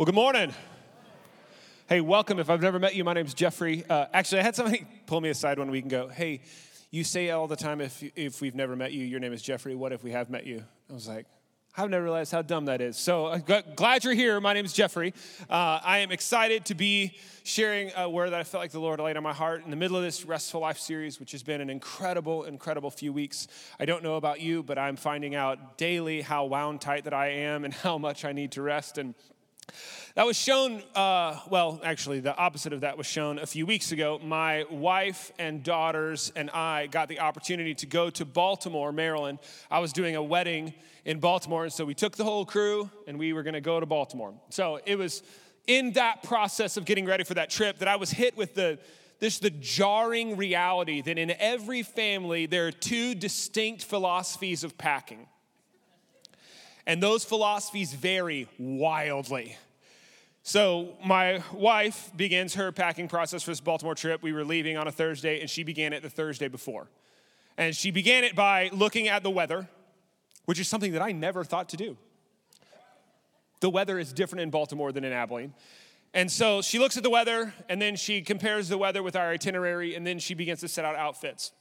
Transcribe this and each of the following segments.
Well, good morning. Hey, welcome. If I've never met you, my name's Jeffrey. Actually, I had somebody pull me aside 1 week and go, hey, you say all the time if we've never met you, your name is Jeffrey. What if we have met you? I was like, I've never realized how dumb that is. So I'm glad you're here. My name's Jeffrey. I am excited to be sharing a word that I felt like the Lord laid on my heart in the middle of this Restful Life series, which has been an incredible, incredible few weeks. I don't know about you, but I'm finding out daily how wound tight that I am and how much I need to rest. And that was shown, actually the opposite of that was shown a few weeks ago. My wife and daughters and I got the opportunity to go to Baltimore, Maryland. I was doing a wedding in Baltimore, and so we took the whole crew, and we were going to go to Baltimore. So it was in that process of getting ready for that trip that I was hit with the jarring reality that in every family there are two distinct philosophies of packing. And those philosophies vary wildly. So my wife begins her packing process for this Baltimore trip. We were leaving on a Thursday, and she began it the Thursday before. And she began it by looking at the weather, which is something that I never thought to do. The weather is different in Baltimore than in Abilene. And so she looks at the weather, and then she compares the weather with our itinerary, and then she begins to set out outfits.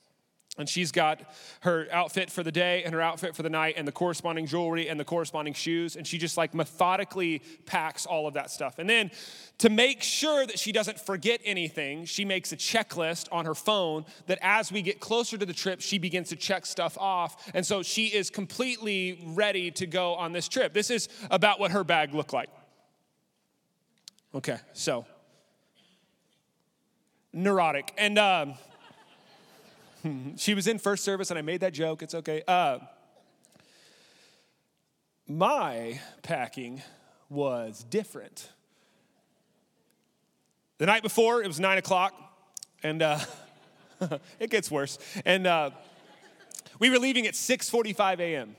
And she's got her outfit for the day and her outfit for the night and the corresponding jewelry and the corresponding shoes. And she just like methodically packs all of that stuff. And then to make sure that she doesn't forget anything, she makes a checklist on her phone that as we get closer to the trip, she begins to check stuff off. And so she is completely ready to go on this trip. This is about what her bag looked like. Okay, so neurotic. And she was in first service, and I made that joke. It's okay. My packing was different. The night before, it was 9 o'clock, and it gets worse. And we were leaving at 6:45 a.m.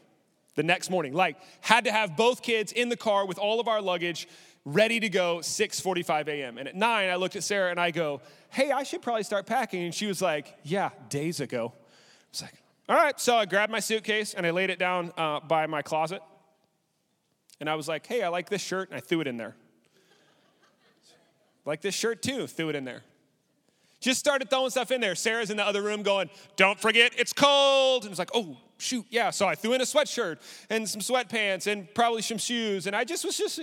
the next morning. Like, had to have both kids in the car with all of our luggage ready to go 6:45 a.m. And at 9, I looked at Sarah and I go, hey, I should probably start packing. And she was like, yeah, days ago. I was like, all right. So I grabbed my suitcase and I laid it down by my closet. And I was like, hey, I like this shirt. And I threw it in there. Like this shirt too, threw it in there. Just started throwing stuff in there. Sarah's in the other room going, don't forget, it's cold. And it's like, oh, shoot, yeah. So I threw in a sweatshirt and some sweatpants and probably some shoes. And I just was just,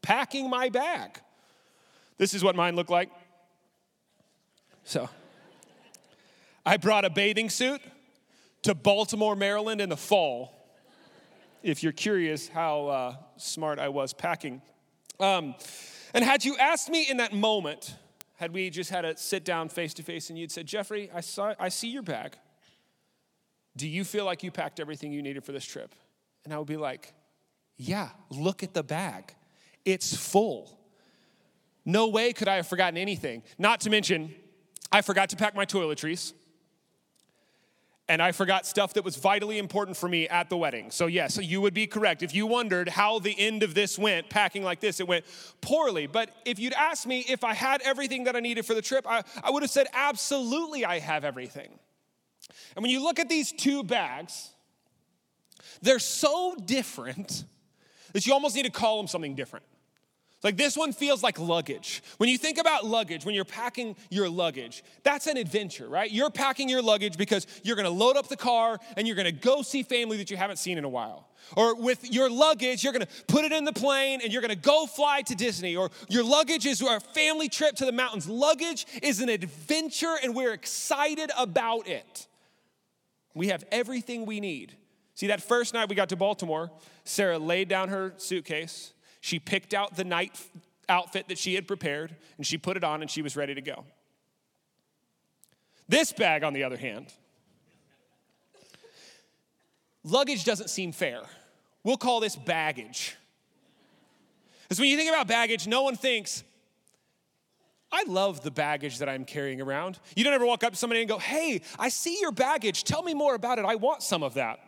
packing my bag. This is what mine looked like. So I brought a bathing suit to Baltimore, Maryland in the fall, if you're curious how smart I was packing. And had you asked me in that moment, had we just had a sit down face to face and you'd said, Jeffrey, I see your bag. Do you feel like you packed everything you needed for this trip? And I would be like, yeah, look at the bag. It's full. No way could I have forgotten anything. Not to mention, I forgot to pack my toiletries. And I forgot stuff that was vitally important for me at the wedding. So yes, you would be correct. If you wondered how the end of this went, packing like this, it went poorly. But if you'd asked me if I had everything that I needed for the trip, I would have said, absolutely, I have everything. And when you look at these two bags, they're so different that you almost need to call them something different. Like this one feels like luggage. When you think about luggage, when you're packing your luggage, that's an adventure, right? You're packing your luggage because you're gonna load up the car and you're gonna go see family that you haven't seen in a while. Or with your luggage, you're gonna put it in the plane and you're gonna go fly to Disney. Or your luggage is our family trip to the mountains. Luggage is an adventure and we're excited about it. We have everything we need. See, that first night we got to Baltimore, Sarah laid down her suitcase. She picked out the night outfit that she had prepared, and she put it on, and she was ready to go. This bag, on the other hand, luggage doesn't seem fair. We'll call this baggage. Because when you think about baggage, no one thinks, I love the baggage that I'm carrying around. You don't ever walk up to somebody and go, hey, I see your baggage. Tell me more about it. I want some of that.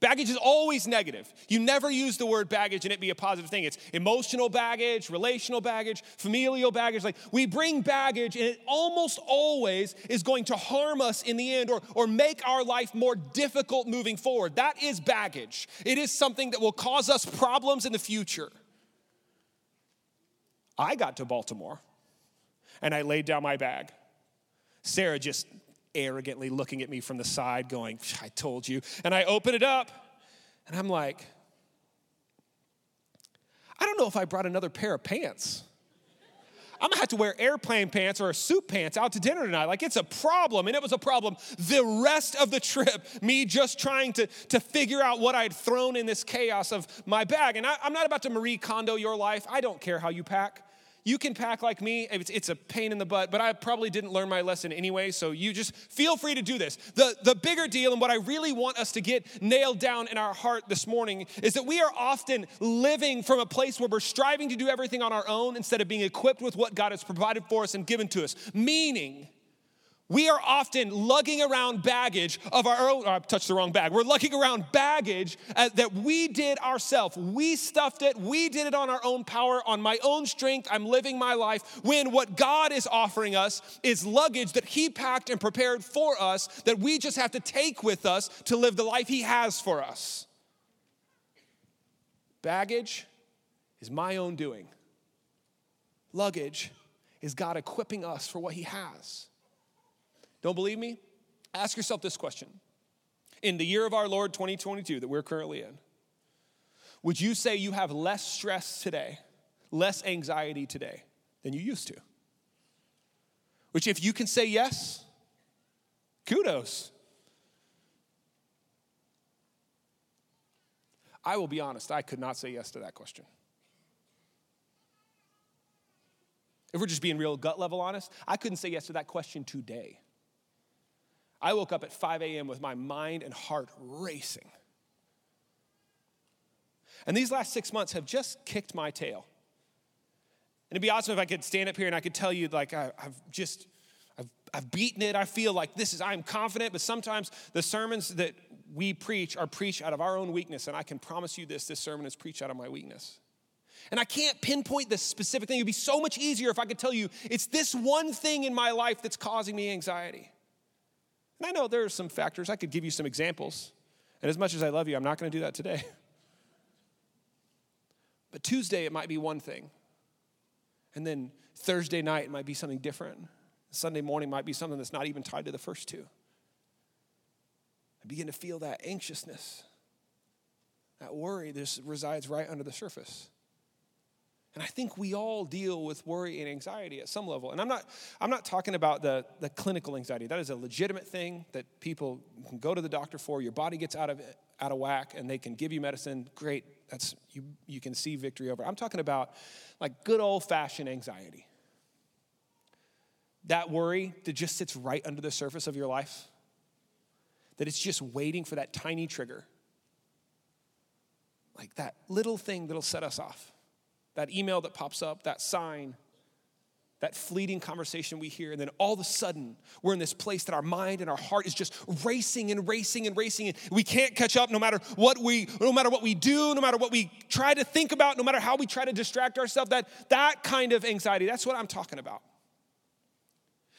Baggage is always negative. You never use the word baggage and it be a positive thing. It's emotional baggage, relational baggage, familial baggage. Like we bring baggage and it almost always is going to harm us in the end or make our life more difficult moving forward. That is baggage. It is something that will cause us problems in the future. I got to Baltimore, and I laid down my bag. Sarah just arrogantly looking at me from the side going, I told you. And I open it up, and I'm like, I don't know if I brought another pair of pants. I'm gonna have to wear airplane pants or suit pants out to dinner tonight. Like, it's a problem, and it was a problem the rest of the trip, me just trying to figure out what I'd thrown in this chaos of my bag. And I'm not about to Marie Kondo your life. I don't care how you pack. You can pack like me. It's a pain in the butt, but I probably didn't learn my lesson anyway, so you just feel free to do this. The bigger deal, and what I really want us to get nailed down in our heart this morning, is that we are often living from a place where we're striving to do everything on our own instead of being equipped with what God has provided for us and given to us. Meaning, we are often lugging around baggage of our own. I've touched the wrong bag. We're lugging around baggage that we did ourselves. We stuffed it. We did it on our own power, on my own strength. I'm living my life. When what God is offering us is luggage that He packed and prepared for us that we just have to take with us to live the life He has for us. Baggage is my own doing. Luggage is God equipping us for what He has. Don't believe me? Ask yourself this question. In the year of our Lord 2022 that we're currently in, would you say you have less stress today, less anxiety today than you used to? Which, if you can say yes, kudos. I will be honest, I could not say yes to that question. If we're just being real gut level honest, I couldn't say yes to that question today. I woke up at 5 a.m. with my mind and heart racing. And these last 6 months have just kicked my tail. And it'd be awesome if I could stand up here and I could tell you, like, I've beaten it. I feel like I'm confident, but sometimes the sermons that we preach are preached out of our own weakness. And I can promise you this sermon is preached out of my weakness. And I can't pinpoint this specific thing. It'd be so much easier if I could tell you it's this one thing in my life that's causing me anxiety. And I know there are some factors. I could give you some examples. And as much as I love you, I'm not going to do that today. But Tuesday, it might be one thing. And then Thursday night, it might be something different. Sunday morning might be something that's not even tied to the first two. I begin to feel that anxiousness, that worry that resides right under the surface. And I think we all deal with worry and anxiety at some level. And I'm not talking about the clinical anxiety. That is a legitimate thing that people can go to the doctor for. Your body gets out of whack, and they can give you medicine. Great, that's you can see victory over. I'm talking about like good old-fashioned anxiety. That worry that just sits right under the surface of your life. That it's just waiting for that tiny trigger. Like that little thing that'll set us off. That email that pops up, that sign, that fleeting conversation we hear, and then all of a sudden, we're in this place that our mind and our heart is just racing, and we can't catch up no matter what we do, no matter what we try to think about, no matter how we try to distract ourselves, that kind of anxiety, that's what I'm talking about.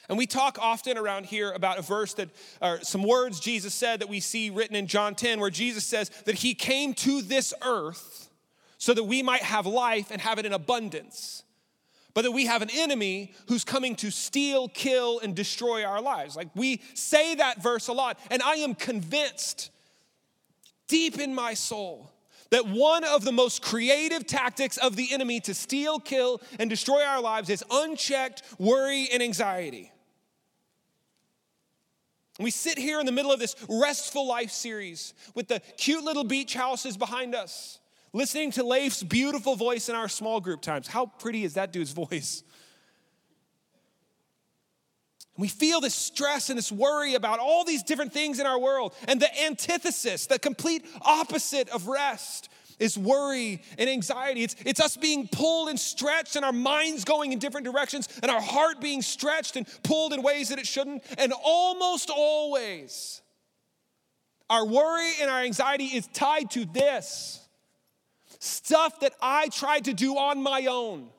And we talk often around here about a verse that, or some words Jesus said that we see written in John 10, where Jesus says that He came to this earth so that we might have life and have it in abundance, but that we have an enemy who's coming to steal, kill, and destroy our lives. Like, we say that verse a lot, and I am convinced deep in my soul that one of the most creative tactics of the enemy to steal, kill, and destroy our lives is unchecked worry and anxiety. We sit here in the middle of this Restful Life series with the cute little beach houses behind us, listening to Leif's beautiful voice in our small group times. How pretty is that dude's voice? We feel this stress and this worry about all these different things in our world. And the antithesis, the complete opposite of rest, is worry and anxiety. It's us being pulled and stretched, and our minds going in different directions, and our heart being stretched and pulled in ways that it shouldn't. And almost always, our worry and our anxiety is tied to this. Stuff that I tried to do on my own.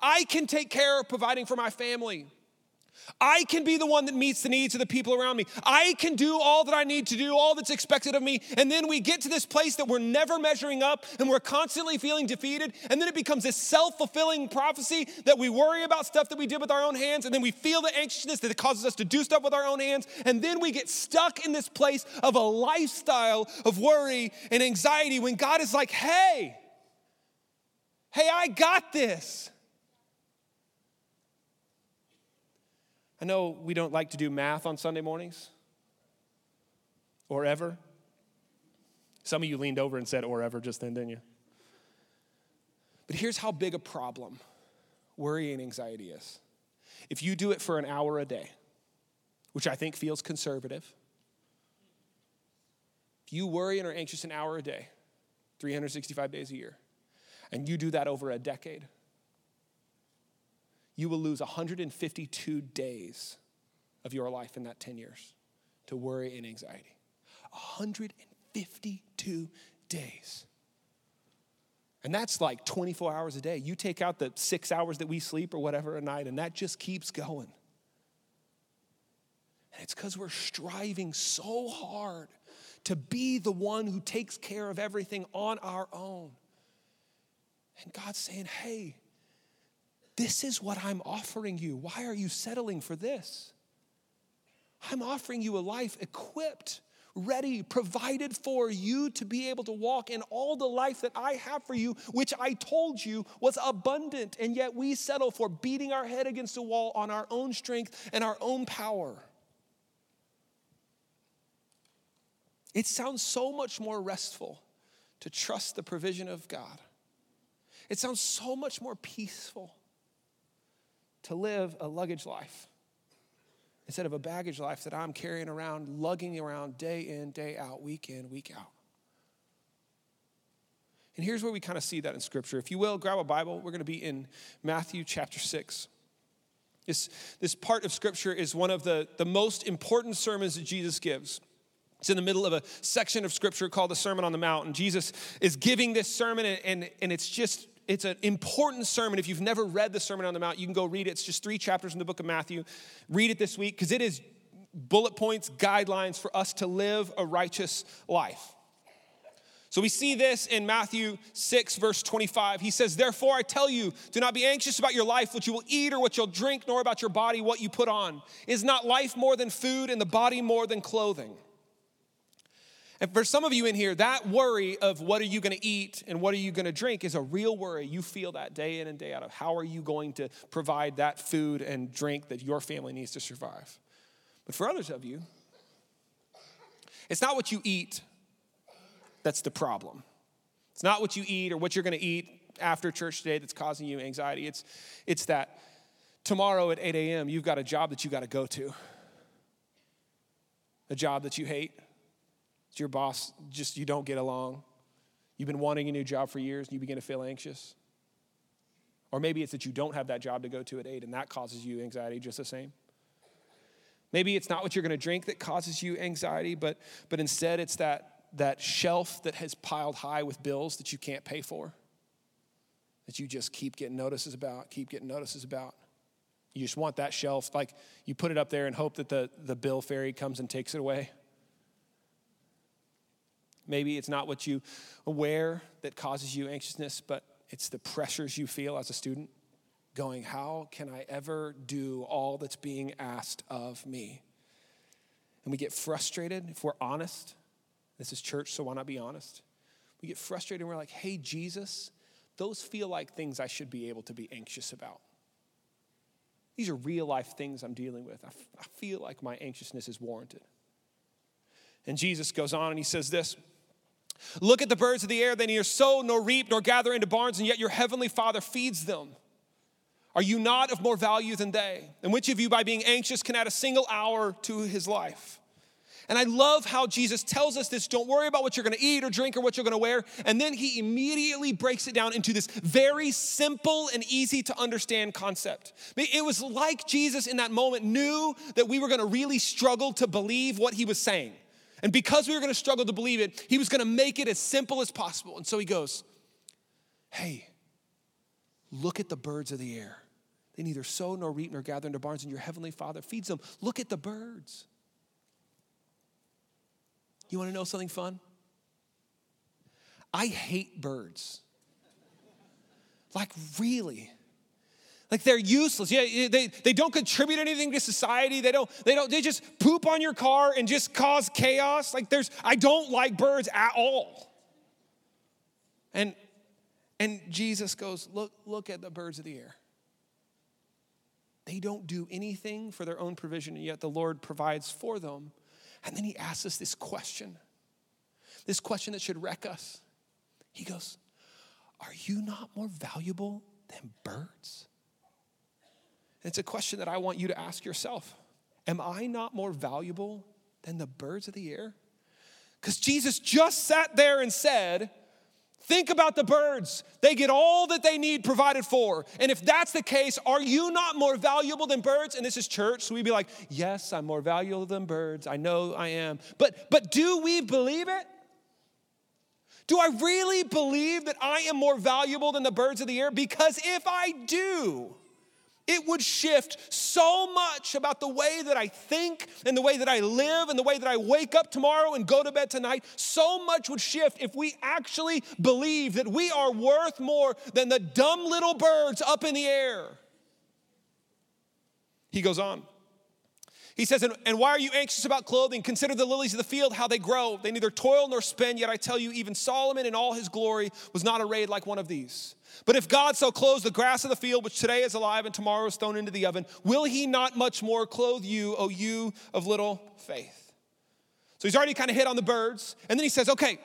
I can take care of providing for my family. I can be the one that meets the needs of the people around me. I can do all that I need to do, all that's expected of me. And then we get to this place that we're never measuring up and we're constantly feeling defeated. And then it becomes this self-fulfilling prophecy that we worry about stuff that we did with our own hands. And then we feel the anxiousness that it causes us to do stuff with our own hands. And then we get stuck in this place of a lifestyle of worry and anxiety when God is like, hey, I got this. I know we don't like to do math on Sunday mornings or ever. Some of you leaned over and said or ever just then, didn't you? But here's how big a problem worry and anxiety is. If you do it for an hour a day, which I think feels conservative, if you worry and are anxious an hour a day, 365 days a year, and you do that over a decade, you will lose 152 days of your life in that 10 years to worry and anxiety. 152 days. And that's like 24 hours a day. You take out the 6 hours that we sleep or whatever a night, and that just keeps going. And it's because we're striving so hard to be the one who takes care of everything on our own. And God's saying, hey, this is what I'm offering you. Why are you settling for this? I'm offering you a life equipped, ready, provided for you to be able to walk in all the life that I have for you, which I told you was abundant. And yet we settle for beating our head against the wall on our own strength and our own power. It sounds so much more restful to trust the provision of God. It sounds so much more peaceful to live a luggage life instead of a baggage life that I'm carrying around, lugging around day in, day out, week in, week out. And here's where we kind of see that in Scripture. If you will, grab a Bible. We're going to be in Matthew chapter 6. This part of Scripture is one of the most important sermons that Jesus gives. It's in the middle of a section of Scripture called the Sermon on the Mount. And Jesus is giving this sermon, and it's just... it's an important sermon. If you've never read the Sermon on the Mount, you can go read it. It's just 3 chapters in the book of Matthew. Read it this week because it is bullet points, guidelines for us to live a righteous life. So we see this in Matthew 6, verse 25. He says, therefore, I tell you, do not be anxious about your life, what you will eat or what you'll drink, nor about your body, what you put on. Is not life more than food and the body more than clothing? And for some of you in here, that worry of what are you going to eat and what are you going to drink is a real worry. You feel that day in and day out of how are you going to provide that food and drink that your family needs to survive. But for others of you, it's not what you eat that's the problem. It's not what you eat or what you're going to eat after church today that's causing you anxiety. It's that tomorrow at 8 a.m. you've got a job that you got to go to, a job that you hate. It's your boss, just you don't get along. You've been wanting a new job for years and you begin to feel anxious. Or maybe it's that you don't have that job to go to at 8 and that causes you anxiety just the same. Maybe it's not what you're going to drink that causes you anxiety, but instead it's that shelf that has piled high with bills that you can't pay for, that you just keep getting notices about. You just want that shelf, like you put it up there and hope that the bill fairy comes and takes it away. Maybe it's not what you wear that causes you anxiousness, but it's the pressures you feel as a student going, how can I ever do all that's being asked of me? And we get frustrated if we're honest. This is church, so why not be honest? We get frustrated and we're like, hey, Jesus, those feel like things I should be able to be anxious about. These are real life things I'm dealing with. I feel like my anxiousness is warranted. And Jesus goes on and he says this, look at the birds of the air, they neither sow nor reap nor gather into barns, and yet your heavenly Father feeds them. Are you not of more value than they? And which of you by being anxious can add a single hour to his life? And I love how Jesus tells us this, don't worry about what you're going to eat or drink or what you're going to wear. And then he immediately breaks it down into this very simple and easy to understand concept. It was like Jesus in that moment knew that we were going to really struggle to believe what he was saying. And because we were going to struggle to believe it, he was going to make it as simple as possible. And so he goes, hey, look at the birds of the air. They neither sow nor reap nor gather into barns, and your heavenly Father feeds them. Look at the birds. You want to know something fun? I hate birds. Like, really. Like, they're useless. Yeah, they don't contribute anything to society. They just poop on your car and just cause chaos. Like, I don't like birds at all. And Jesus goes, look at the birds of the air. They don't do anything for their own provision, and yet the Lord provides for them. And then he asks us this question that should wreck us. He goes, are you not more valuable than birds? And it's a question that I want you to ask yourself. Am I not more valuable than the birds of the air? Because Jesus just sat there and said, think about the birds. They get all that they need provided for. And if that's the case, are you not more valuable than birds? And this is church, so we'd be like, yes, I'm more valuable than birds. I know I am. But do we believe it? Do I really believe that I am more valuable than the birds of the air? Because if I do, it would shift so much about the way that I think and the way that I live and the way that I wake up tomorrow and go to bed tonight. So much would shift if we actually believe that we are worth more than the dumb little birds up in the air. He goes on. He says, and why are you anxious about clothing? Consider the lilies of the field, how they grow. They neither toil nor spin, yet I tell you, even Solomon in all his glory was not arrayed like one of these. But if God so clothes the grass of the field, which today is alive and tomorrow is thrown into the oven, will he not much more clothe you, O you of little faith? So he's already kind of hit on the birds. And then he says, okay,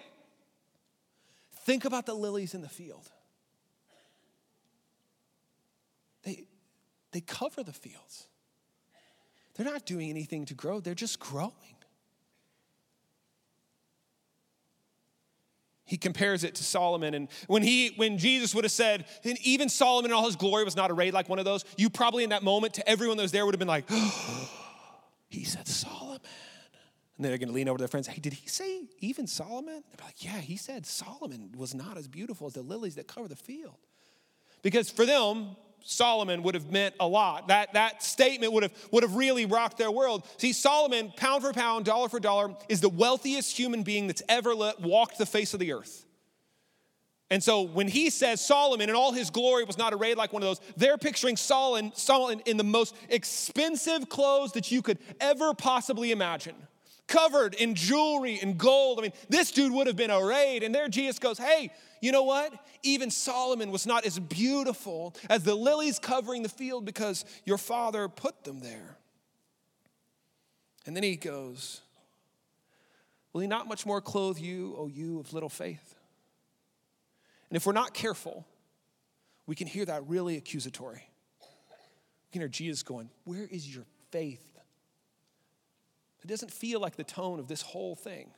think about the lilies in the field. They cover the fields. They're not doing anything to grow. They're just growing. He compares it to Solomon. And when Jesus would have said, and even Solomon in all his glory was not arrayed like one of those, you probably in that moment to everyone that was there would have been like, oh, he said Solomon. And they're going to lean over to their friends. Hey, did he say even Solomon? They're like, yeah, he said Solomon was not as beautiful as the lilies that cover the field. Because for them, Solomon would have meant a lot. That statement would have really rocked their world. See, Solomon, pound for pound, dollar for dollar, is the wealthiest human being that's ever walked the face of the earth. And so when he says Solomon in all his glory was not arrayed like one of those, they're picturing Solomon in the most expensive clothes that you could ever possibly imagine, covered in jewelry and gold. I mean, this dude would have been arrayed. And there Jesus goes, hey, you know what? Even Solomon was not as beautiful as the lilies covering the field because your Father put them there. And then he goes, will he not much more clothe you, O you of little faith? And if we're not careful, we can hear that really accusatory. We can hear Jesus going, where is your faith? It doesn't feel like the tone of this whole thing.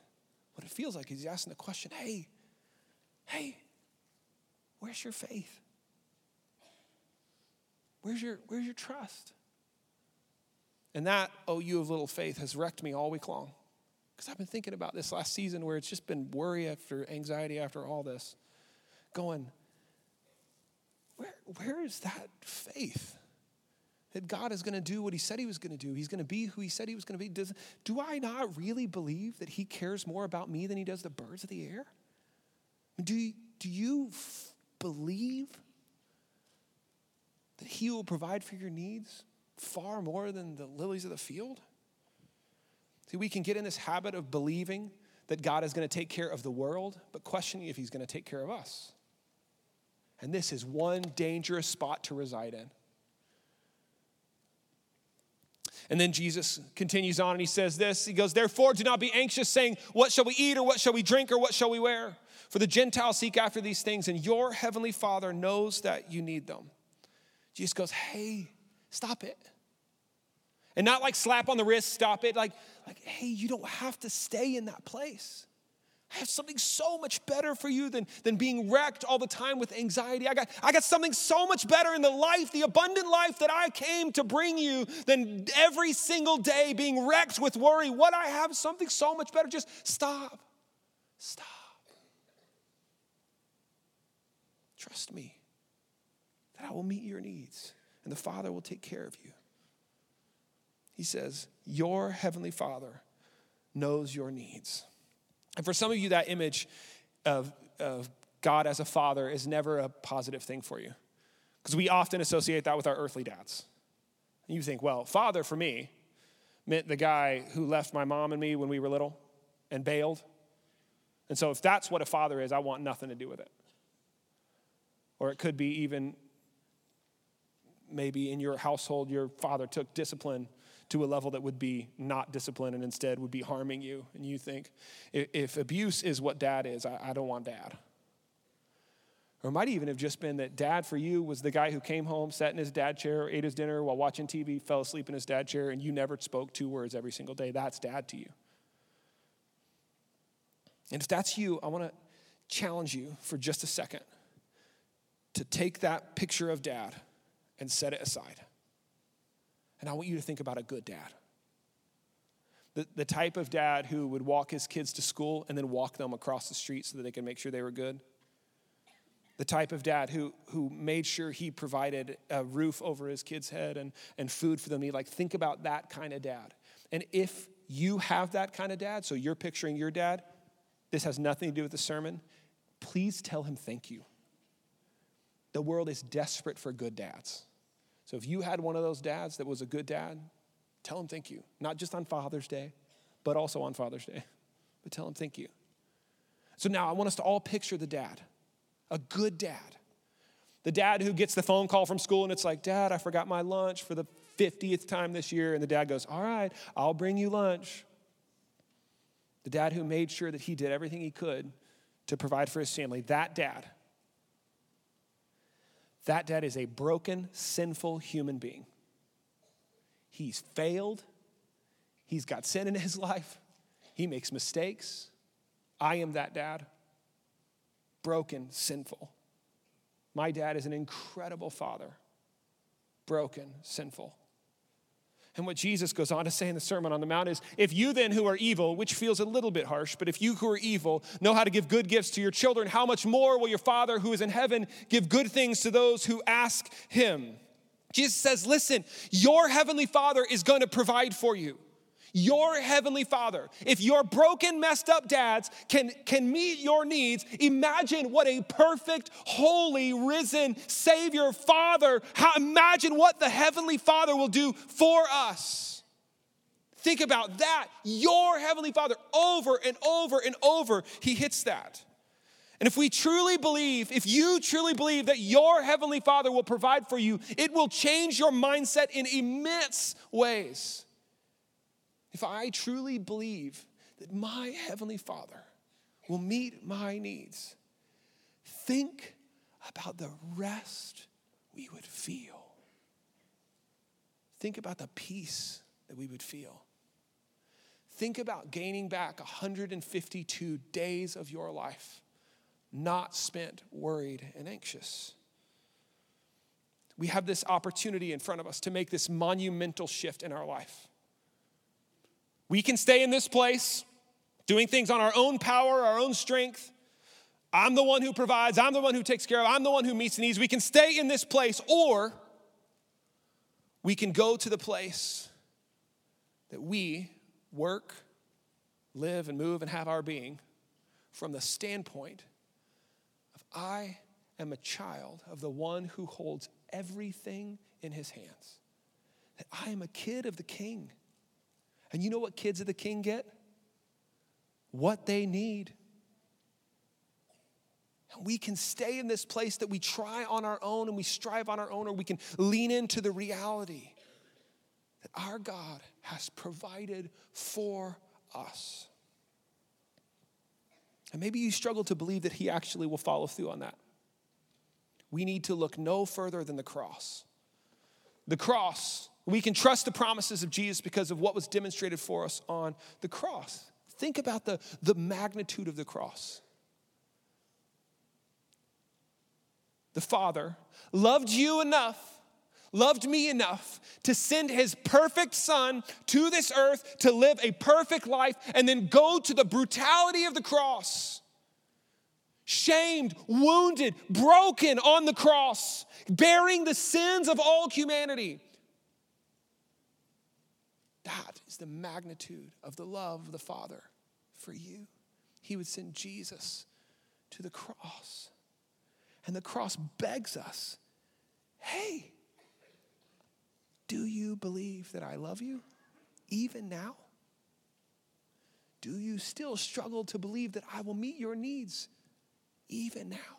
What it feels like is he's asking the question, hey, where's your faith? Where's your trust? And that, oh, you of little faith, has wrecked me all week long. Because I've been thinking about this last season where it's just been worry after anxiety after all this. Going, where is that faith? That God is going to do what he said he was going to do. He's going to be who he said he was going to be. Do I not really believe that he cares more about me than he does the birds of the air? Do you believe that he will provide for your needs far more than the lilies of the field? See, we can get in this habit of believing that God is going to take care of the world, but questioning if he's going to take care of us. And this is one dangerous spot to reside in. And then Jesus continues on and he says this. He goes, therefore, do not be anxious, saying, what shall we eat or what shall we drink or what shall we wear? For the Gentiles seek after these things, and your heavenly Father knows that you need them. Jesus goes, hey, stop it. And not like slap on the wrist, stop it. Like, hey, you don't have to stay in that place. I have something so much better for you than being wrecked all the time with anxiety. I got something so much better in the life, the abundant life that I came to bring you than every single day being wrecked with worry. What I have is something so much better. Just stop. Stop. Trust me that I will meet your needs. and the Father will take care of you. He says, your heavenly Father knows your needs. And for some of you, that image of God as a father is never a positive thing for you, because we often associate that with our earthly dads. And you think, well, father for me meant the guy who left my mom and me when we were little and bailed. And so if that's what a father is, I want nothing to do with it. Or it could be even maybe in your household, your father took discipline to a level that would be not discipline and instead would be harming you. And you think, if abuse is what dad is, I don't want dad. Or it might even have just been that dad for you was the guy who came home, sat in his dad chair, ate his dinner while watching TV, fell asleep in his dad chair, and you never spoke two words every single day. That's dad to you. And if that's you, I want to challenge you for just a second to take that picture of dad and set it aside. And I want you to think about a good dad. The type of dad who would walk his kids to school and then walk them across the street so that they can make sure they were good. The type of dad who made sure he provided a roof over his kid's head and food for them. You think about that kind of dad. And if you have that kind of dad, so you're picturing your dad, this has nothing to do with the sermon, please tell him thank you. The world is desperate for good dads. So if you had one of those dads that was a good dad, tell him thank you. Not just on Father's Day, but also on Father's Day. But tell him thank you. So now I want us to all picture the dad. A good dad. The dad who gets the phone call from school and it's like, Dad, I forgot my lunch for the 50th time this year. And the dad goes, all right, I'll bring you lunch. The dad who made sure that he did everything he could to provide for his family. That dad is a broken, sinful human being. He's failed. He's got sin in his life. He makes mistakes. I am that dad. Broken, sinful. My dad is an incredible father. Broken, sinful. And what Jesus goes on to say in the Sermon on the Mount is, if you then who are evil, which feels a little bit harsh, but if you who are evil know how to give good gifts to your children, how much more will your Father who is in heaven give good things to those who ask him? Jesus says, listen, your heavenly Father is going to provide for you. Your heavenly Father, if your broken, messed up dads can meet your needs, imagine what a perfect, holy, risen Savior, Father, imagine what the heavenly Father will do for us. Think about that. Your heavenly Father, over and over and over, he hits that. And if you truly believe that your heavenly Father will provide for you, it will change your mindset in immense ways. If I truly believe that my heavenly Father will meet my needs, think about the rest we would feel. Think about the peace that we would feel. Think about gaining back 152 days of your life, not spent worried and anxious. We have this opportunity in front of us to make this monumental shift in our life. We can stay in this place, doing things on our own power, our own strength. I'm the one who provides. I'm the one who takes care of. I'm the one who meets the needs. We can stay in this place, or we can go to the place that we work, live, and move, and have our being from the standpoint of I am a child of the one who holds everything in his hands. That I am a kid of the King. And you know what kids of the King get? What they need. And we can stay in this place that we try on our own and we strive on our own, or we can lean into the reality that our God has provided for us. And maybe you struggle to believe that he actually will follow through on that. We need to look no further than the cross. The cross. We can trust the promises of Jesus because of what was demonstrated for us on the cross. Think about the magnitude of the cross. The Father loved you enough, loved me enough to send his perfect Son to this earth to live a perfect life and then go to the brutality of the cross, shamed, wounded, broken on the cross, bearing the sins of all humanity. That is the magnitude of the love of the Father for you. He would send Jesus to the cross. And the cross begs us, hey, do you believe that I love you even now? Do you still struggle to believe that I will meet your needs even now?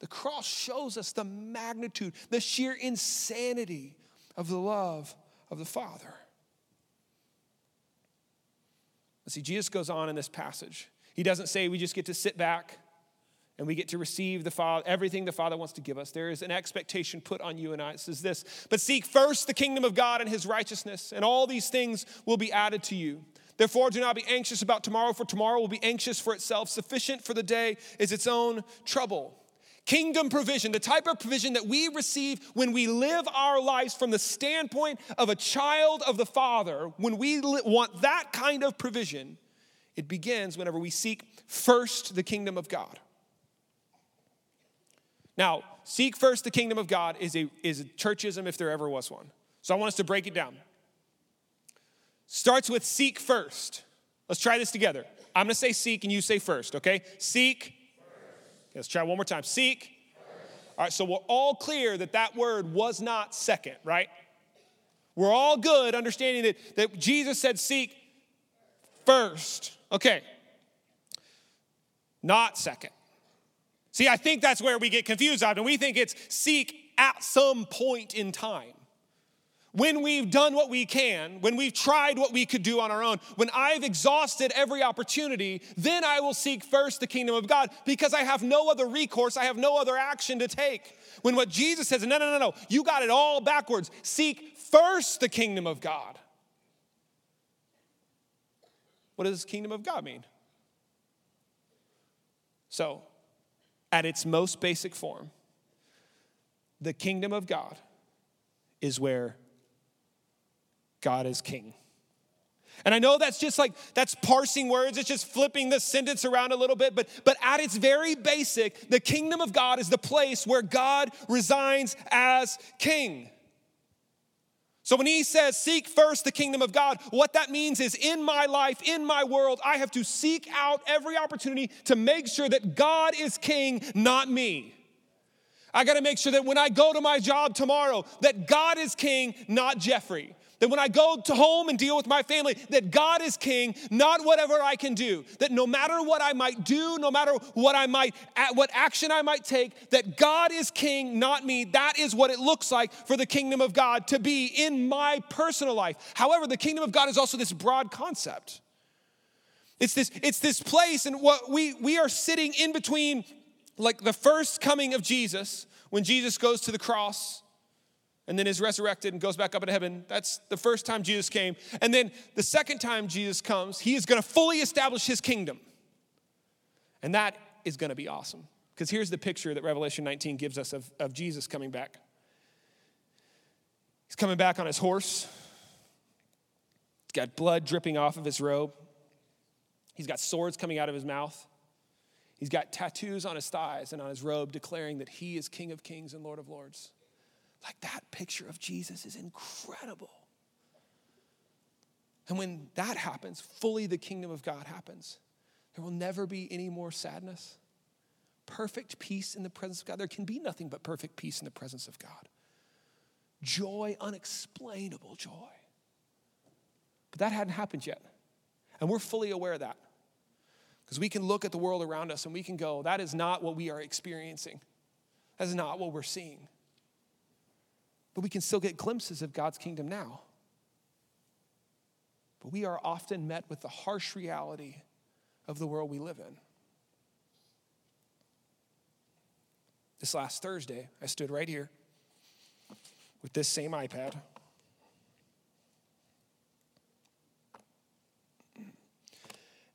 The cross shows us the magnitude, the sheer insanity of the love of the Father. See, Jesus goes on in this passage. He doesn't say we just get to sit back and we get to receive the Father, everything the Father wants to give us. There is an expectation put on you and I. It says this, but seek first the kingdom of God and his righteousness, and all these things will be added to you. Therefore, do not be anxious about tomorrow, for tomorrow will be anxious for itself. Sufficient for the day is its own trouble. Kingdom provision, the type of provision that we receive when we live our lives from the standpoint of a child of the Father, when we want that kind of provision, it begins whenever we seek first the kingdom of God. Now, seek first the kingdom of God is a churchism if there ever was one. So I want us to break it down. Starts with seek first. Let's try this together. I'm going to say seek and you say first, okay? Seek. Let's try one more time. Seek. All right, so we're all clear that that word was not second, right? We're all good understanding that Jesus said seek first. Okay. Not second. See, I think that's where we get confused often. We think it's seek at some point in time. When we've done what we can, when we've tried what we could do on our own, when I've exhausted every opportunity, then I will seek first the kingdom of God because I have no other recourse, I have no other action to take. When what Jesus says, no, you got it all backwards. Seek first the kingdom of God. What does kingdom of God mean? So, at its most basic form, the kingdom of God is where God is king. And I know that's just like, that's parsing words. It's just flipping the sentence around a little bit. But at its very basic, the kingdom of God is the place where God resides as king. So when he says, seek first the kingdom of God, what that means is in my life, in my world, I have to seek out every opportunity to make sure that God is king, not me. I got to make sure that when I go to my job tomorrow, that God is king, not Jeffrey. That when I go to home and deal with my family, that God is king, not whatever I can do. That no matter what I might do, no matter what action I might take, that God is king, not me. That is what it looks like for the kingdom of God to be in my personal life. However, the kingdom of God is also this broad concept. It's this place, and what we are sitting in between, like the first coming of Jesus, when Jesus goes to the cross and then is resurrected and goes back up into heaven. That's the first time Jesus came. And then the second time Jesus comes, he is going to fully establish his kingdom. And that is going to be awesome. Because here's the picture that Revelation 19 gives us of Jesus coming back. He's coming back on his horse. He's got blood dripping off of his robe. He's got swords coming out of his mouth. He's got tattoos on his thighs and on his robe declaring that he is King of Kings and Lord of Lords. Like, that picture of Jesus is incredible. And when that happens, fully the kingdom of God happens. There will never be any more sadness. Perfect peace in the presence of God. There can be nothing but perfect peace in the presence of God. Joy, unexplainable joy. But that hadn't happened yet. And we're fully aware of that. Because we can look at the world around us and we can go, that is not what we are experiencing. That is not what we're seeing. But we can still get glimpses of God's kingdom now. But we are often met with the harsh reality of the world we live in. This last Thursday, I stood right here with this same iPad.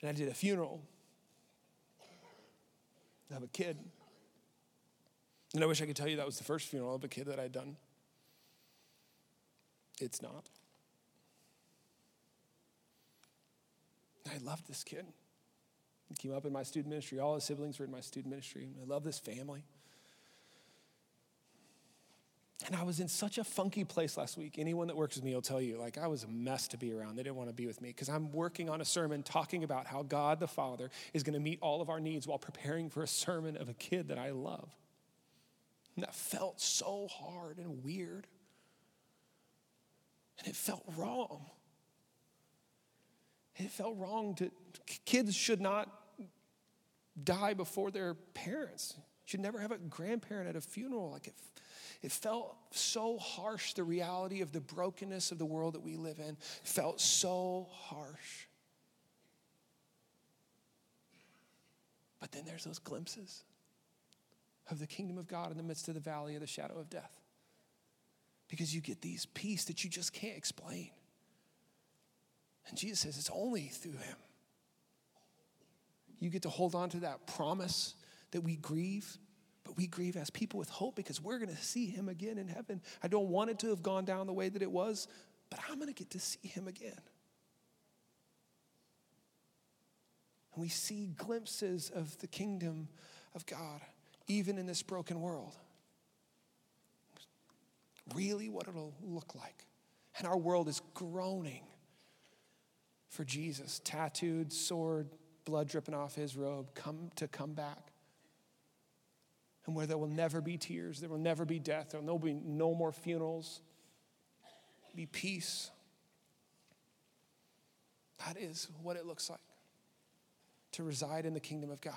And I did a funeral of a kid. And I wish I could tell you that was the first funeral of a kid that I'd done. It's not. I loved this kid. He came up in my student ministry. All his siblings were in my student ministry. I love this family. And I was in such a funky place last week. Anyone that works with me will tell you, like, I was a mess to be around. They didn't want to be with me because I'm working on a sermon talking about how God the Father is going to meet all of our needs while preparing for a sermon of a kid that I love. And that felt so hard and weird. And it felt wrong. It felt wrong to, kids should not die before their parents. You should never have a grandparent at a funeral. Like it felt so harsh. The reality of the brokenness of the world that we live in felt so harsh. But then there's those glimpses of the kingdom of God in the midst of the valley of the shadow of death. Because you get these peace that you just can't explain. And Jesus says it's only through him. You get to hold on to that promise that we grieve, but we grieve as people with hope because we're going to see him again in heaven. I don't want it to have gone down the way that it was, but I'm going to get to see him again. And we see glimpses of the kingdom of God, even in this broken world. Really what it'll look like. And our world is groaning for Jesus, tattooed, sword, blood dripping off his robe, come back. And where there will never be tears, there will never be death, there will be no more funerals, be peace. That is what it looks like to reside in the kingdom of God.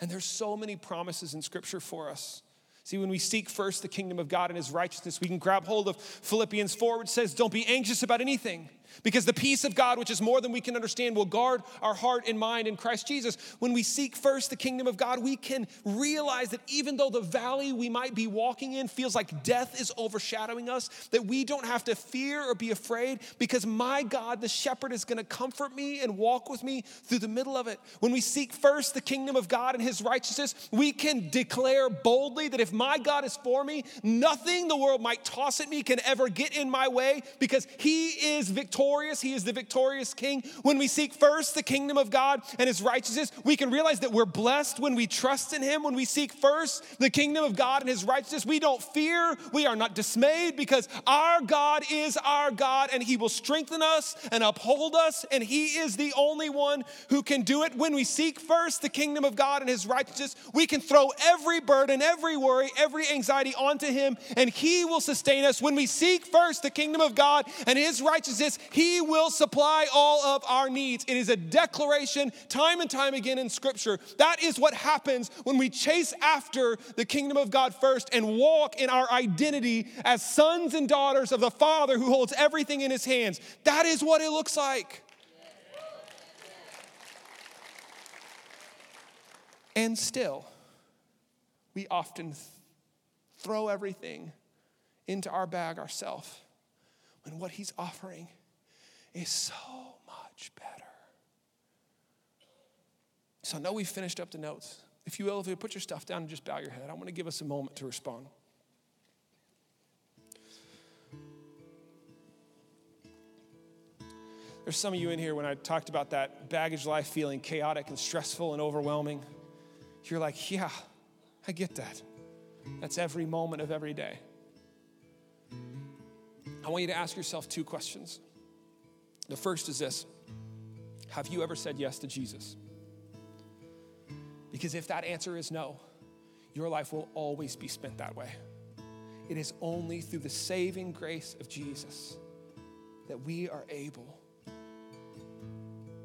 And there's so many promises in Scripture for us. See, when we seek first the kingdom of God and his righteousness, we can grab hold of Philippians 4, which says, don't be anxious about anything, because the peace of God, which is more than we can understand, will guard our heart and mind in Christ Jesus. When we seek first the kingdom of God, we can realize that even though the valley we might be walking in feels like death is overshadowing us, that we don't have to fear or be afraid, because my God, the shepherd, is going to comfort me and walk with me through the middle of it. When we seek first the kingdom of God and his righteousness, we can declare boldly that if my God is for me, nothing the world might toss at me can ever get in my way, because he is victorious. He is the victorious king. When we seek first the kingdom of God and his righteousness, we can realize that we're blessed when we trust in him. When we seek first the kingdom of God and his righteousness, we don't fear. We are not dismayed, because our God is our God, and he will strengthen us and uphold us, and he is the only one who can do it. When we seek first the kingdom of God and his righteousness, we can throw every burden, every worry, every anxiety onto him, and he will sustain us. When we seek first the kingdom of God and his righteousness, he will supply all of our needs. It is a declaration time and time again in Scripture. That is what happens when we chase after the kingdom of God first and walk in our identity as sons and daughters of the Father who holds everything in his hands. That is what it looks like. And still, we often throw everything into our bag ourselves when what he's offering is so much better. So I know we finished up the notes. If you will, if you put your stuff down and just bow your head, I want to give us a moment to respond. There's some of you in here, when I talked about that baggage life feeling chaotic and stressful and overwhelming, you're like, yeah, I get that. That's every moment of every day. I want you to ask yourself two questions. The first is this: have you ever said yes to Jesus? Because if that answer is no, your life will always be spent that way. It is only through the saving grace of Jesus that we are able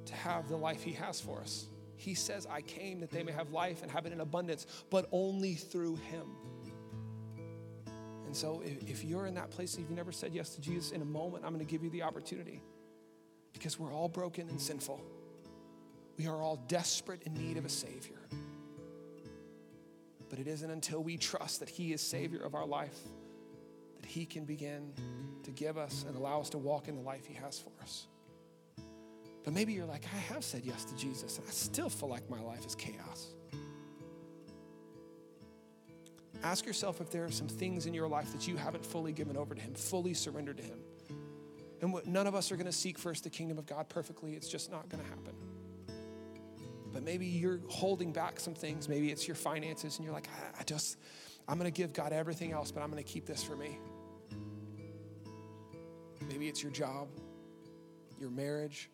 to have the life he has for us. He says, I came that they may have life and have it in abundance, but only through him. And so if you're in that place and you've never said yes to Jesus, in a moment, I'm going to give you the opportunity, because we're all broken and sinful. We are all desperate in need of a Savior. But it isn't until we trust that he is Savior of our life that he can begin to give us and allow us to walk in the life he has for us. But maybe you're like, I have said yes to Jesus, and I still feel like my life is chaos. Ask yourself if there are some things in your life that you haven't fully given over to him, fully surrendered to him. And none of us are going to seek first the kingdom of God perfectly. It's just not going to happen. But maybe you're holding back some things. Maybe it's your finances and you're like, I'm gonna give God everything else, but I'm gonna keep this for me. Maybe it's your job, your marriage.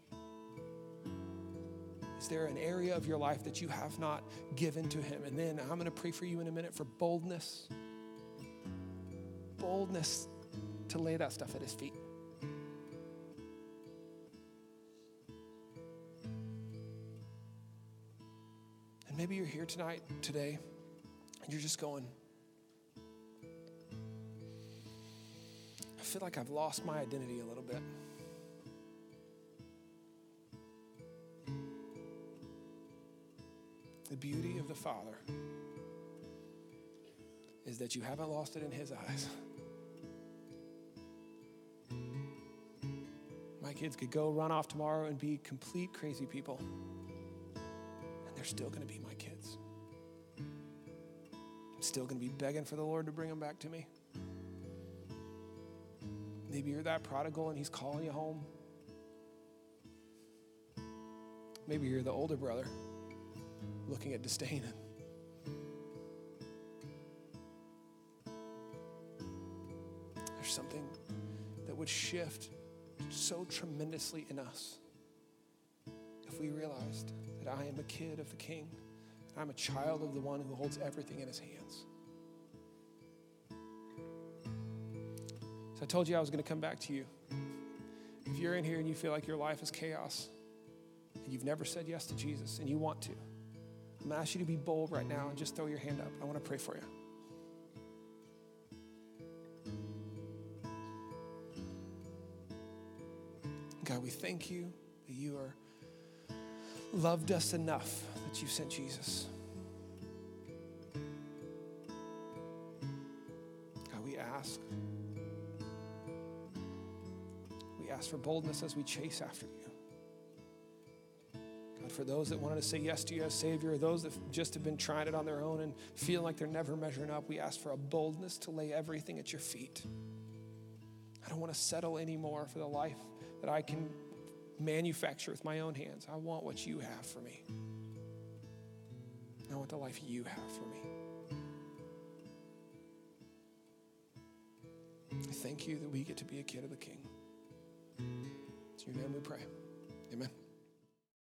Is there an area of your life that you have not given to him? And then I'm gonna pray for you in a minute for boldness. Boldness to lay that stuff at his feet. And maybe you're here today, and you're just going, I feel like I've lost my identity a little bit. The beauty of the Father is that you haven't lost it in his eyes. My kids could go run off tomorrow and be complete crazy people, and they're still gonna be my kids. I'm still gonna be begging for the Lord to bring them back to me. Maybe you're that prodigal and he's calling you home. Maybe you're the older brother looking at disdain. There's something that would shift so tremendously in us if we realized that I am a kid of the King, and I'm a child of the one who holds everything in his hands. So I told you I was going to come back to you. If you're in here and you feel like your life is chaos and you've never said yes to Jesus and you want to, I'm going to ask you to be bold right now and just throw your hand up. I want to pray for you. God, we thank you that you are loved us enough that you sent Jesus. God, we ask for boldness as we chase after you. God, for those that wanted to say yes to you as Savior, those that just have been trying it on their own and feel like they're never measuring up, we ask for a boldness to lay everything at your feet. I don't want to settle anymore for the life that I can manufacture with my own hands. I want what you have for me. I want the life you have for me. I thank you that we get to be a kid of the King. It's your name we pray. Amen.